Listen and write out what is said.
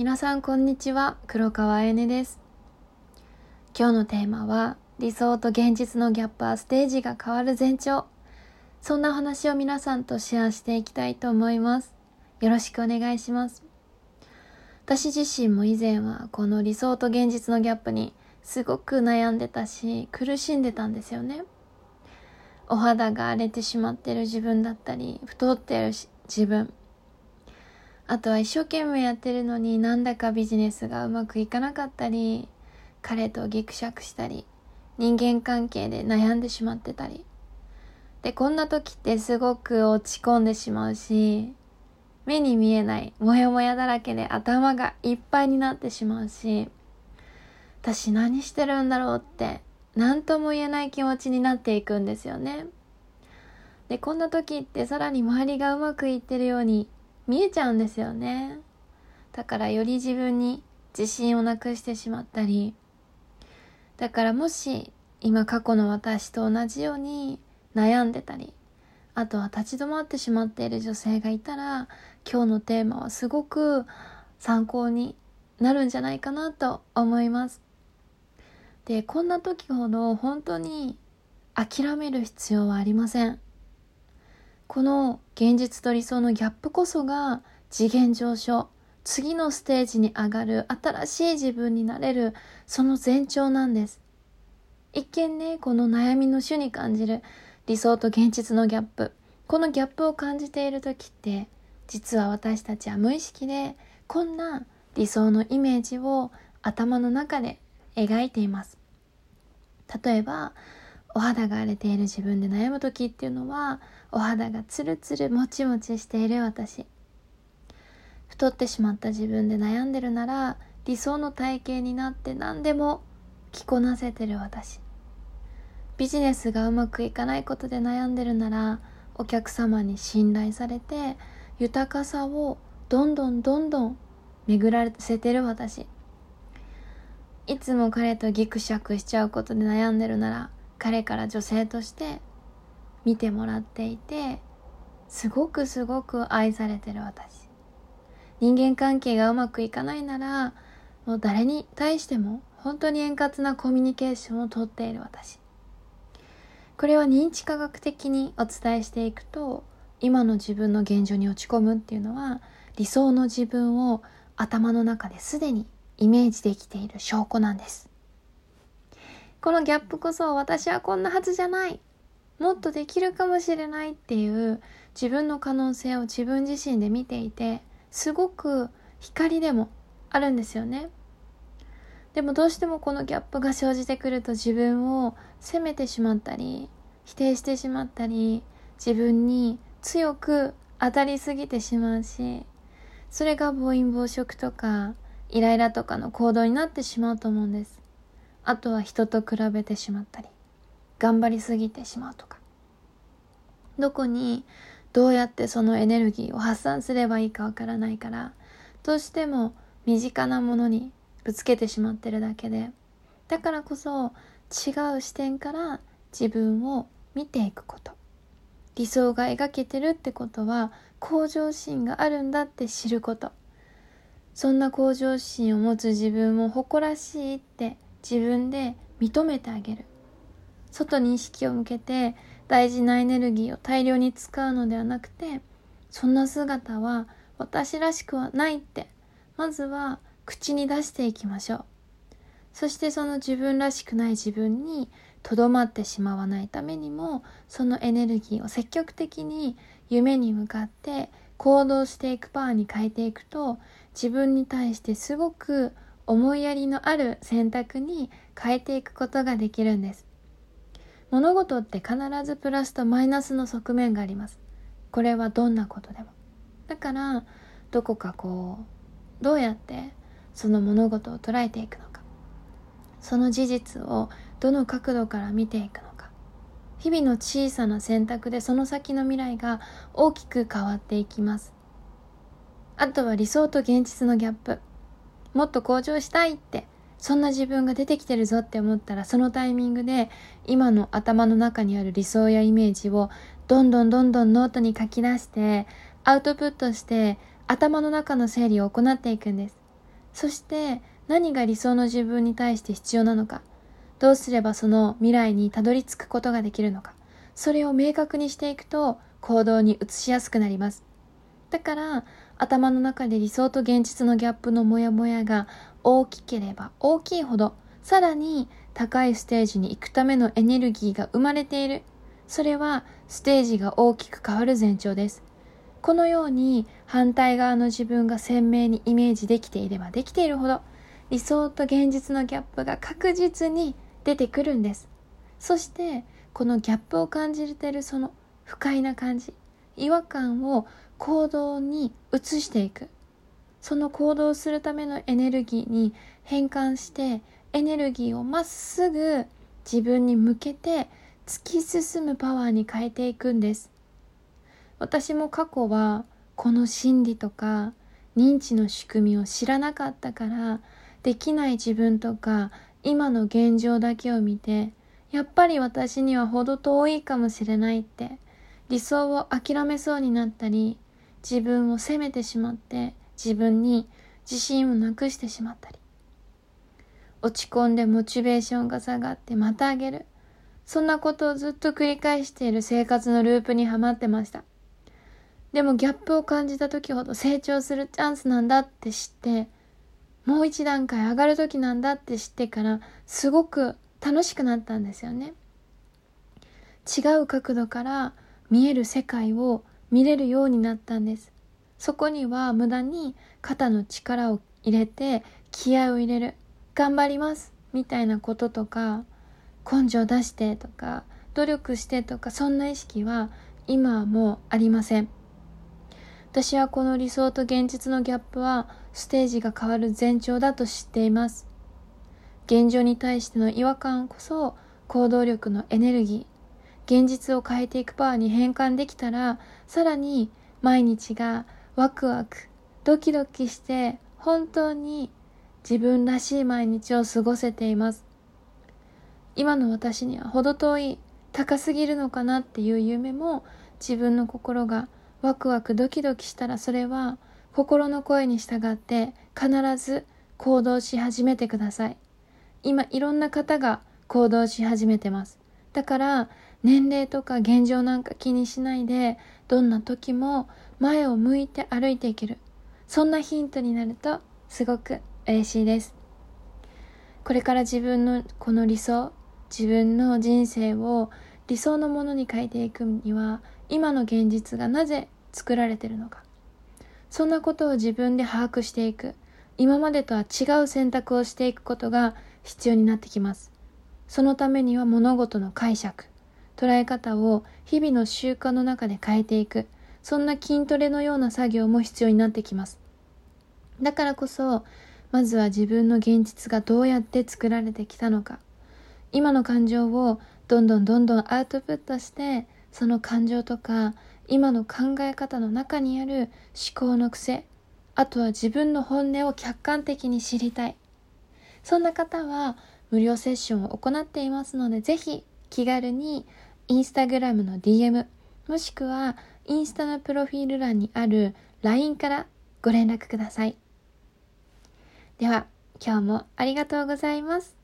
皆さんこんにちは、黒川彩音です。今日のテーマは理想と現実のギャップはステージが変わる前兆、そんなお話を皆さんとシェアしていきたいと思います。よろしくお願いします。私自身も以前はこの理想と現実のギャップにすごく悩んでたし、苦しんでたんですよね。お肌が荒れてしまってる自分だったり、太ってる自分、あとは一生懸命やってるのになんだかビジネスがうまくいかなかったり、彼とギクシャクしたり、人間関係で悩んでしまってたりで、こんな時ってすごく落ち込んでしまうし、目に見えないモヤモヤだらけで頭がいっぱいになってしまうし、私何してるんだろうって何とも言えない気持ちになっていくんですよね。で、こんな時ってさらに周りがうまくいってるように見えちゃうんですよね。だからより自分に自信をなくしてしまったり、だからもし今過去の私と同じように悩んでたり、あとは立ち止まってしまっている女性がいたら、今日のテーマはすごく参考になるんじゃないかなと思います。で、こんな時ほど本当に諦める必要はありません。この現実と理想のギャップこそが次元上昇、次のステージに上がる、新しい自分になれる、その前兆なんです。一見ね、この悩みの種に感じる理想と現実のギャップ、このギャップを感じている時って、実は私たちは無意識でこんな理想のイメージを頭の中で描いています。例えばお肌が荒れている自分で悩む時っていうのは、お肌がツルツルもちもちしている私、太ってしまった自分で悩んでるなら、理想の体型になって何でも着こなせてる私、ビジネスがうまくいかないことで悩んでるなら、お客様に信頼されて豊かさをどんどんどんどん巡らせてる私、いつも彼とギクシャクしちゃうことで悩んでるなら、彼から女性として見てもらっていて、すごく愛されてる私、人間関係がうまくいかないなら、もう誰に対しても本当に円滑なコミュニケーションをとっている私。これは認知科学的にお伝えしていくと、今の自分の現状に落ち込むっていうのは、理想の自分を頭の中ですでにイメージできている証拠なんです。このギャップこそ、私はこんなはずじゃない、もっとできるかもしれないっていう自分の可能性を自分自身で見ていて、すごく光でもあるんですよね。でもどうしてもこのギャップが生じてくると、自分を責めてしまったり、否定してしまったり、自分に強く当たりすぎてしまうし、それが暴飲暴食とかイライラとかの行動になってしまうと思うんです。あとは人と比べてしまったり、頑張りすぎてしまうとか、どこにどうやってそのエネルギーを発散すればいいかわからないから、どうしても身近なものにぶつけてしまってるだけで、だからこそ違う視点から自分を見ていくこと、理想が描けてるってことは向上心があるんだって知ること、そんな向上心を持つ自分を誇らしいって自分で認めてあげる、外に意識を向けて大事なエネルギーを大量に使うのではなくて、そんな姿は私らしくはないってまずは口に出していきましょう。そしてその自分らしくない自分にとどまってしまわないためにも、そのエネルギーを積極的に夢に向かって行動していくパワーに変えていくと、自分に対してすごく思いやりのある選択に変えていくことができるんです。物事って必ずプラスとマイナスの側面があります。これはどんなことでも。だからどこかこう、どうやってその物事を捉えていくのか、その事実をどの角度から見ていくのか、日々の小さな選択でその先の未来が大きく変わっていきます。あとは理想と現実のギャップ、もっと向上したいって、そんな自分が出てきてるぞって思ったら、そのタイミングで今の頭の中にある理想やイメージをどんどんノートに書き出してアウトプットして、頭の中の整理を行っていくんです。そして何が理想の自分に対して必要なのか、どうすればその未来にたどり着くことができるのか、それを明確にしていくと行動に移しやすくなります。だから頭の中で理想と現実のギャップのモヤモヤが大きければ大きいほど、さらに高いステージに行くためのエネルギーが生まれている。それはステージが大きく変わる前兆です。このように反対側の自分が鮮明にイメージできていればできているほど、理想と現実のギャップが確実に出てくるんです。そしてこのギャップを感じているその不快な感じ、違和感を行動に移していく。その行動するためのエネルギーに変換して、エネルギーをまっすぐ自分に向けて突き進むパワーに変えていくんです。私も過去はこの心理とか認知の仕組みを知らなかったから、できない自分とか今の現状だけを見て、やっぱり私には程遠いかもしれないって理想を諦めそうになったり、自分を責めてしまって自分に自信をなくしてしまったり、落ち込んでモチベーションが下がってまた上げる、そんなことをずっと繰り返している生活のループにはまってました。でもギャップを感じた時ほど成長するチャンスなんだって知って、もう一段階上がる時なんだって知ってからすごく楽しくなったんですよね。違う角度から見える世界を見れるようになったんです。そこには無駄に肩の力を入れて気合を入れる、頑張りますみたいなこととか、根性出してとか努力してとか、そんな意識は今はもうありません。私はこの理想と現実のギャップはステージが変わる前兆だと知っています。現状に対しての違和感こそ行動力のエネルギー、現実を変えていくパワーに変換できたら、さらに毎日がワクワクドキドキして本当に自分らしい毎日を過ごせています。今の私には程遠い高すぎるのかなっていう夢も、自分の心がワクワクドキドキしたら、それは心の声に従って必ず行動し始めてください。今いろんな方が行動し始めてます。だから年齢とか現状なんか気にしないで、どんな時も前を向いて歩いていける、そんなヒントになるとすごく嬉しいです。これから自分のこの理想、自分の人生を理想のものに変えていくには、今の現実がなぜ作られているのか、そんなことを自分で把握していく、今までとは違う選択をしていくことが必要になってきます。そのためには物事の解釈、捉え方を日々の習慣の中で変えていく、そんな筋トレのような作業も必要になってきます。だからこそ、まずは自分の現実がどうやって作られてきたのか、今の感情をどんどんアウトプットして、その感情とか今の考え方の中にある思考の癖、あとは自分の本音を客観的に知りたい。そんな方は無料セッションを行っていますので、ぜひ気軽にインスタグラムの DM、 もしくはインスタのプロフィール欄にある LINE からご連絡ください。では今日もありがとうございます。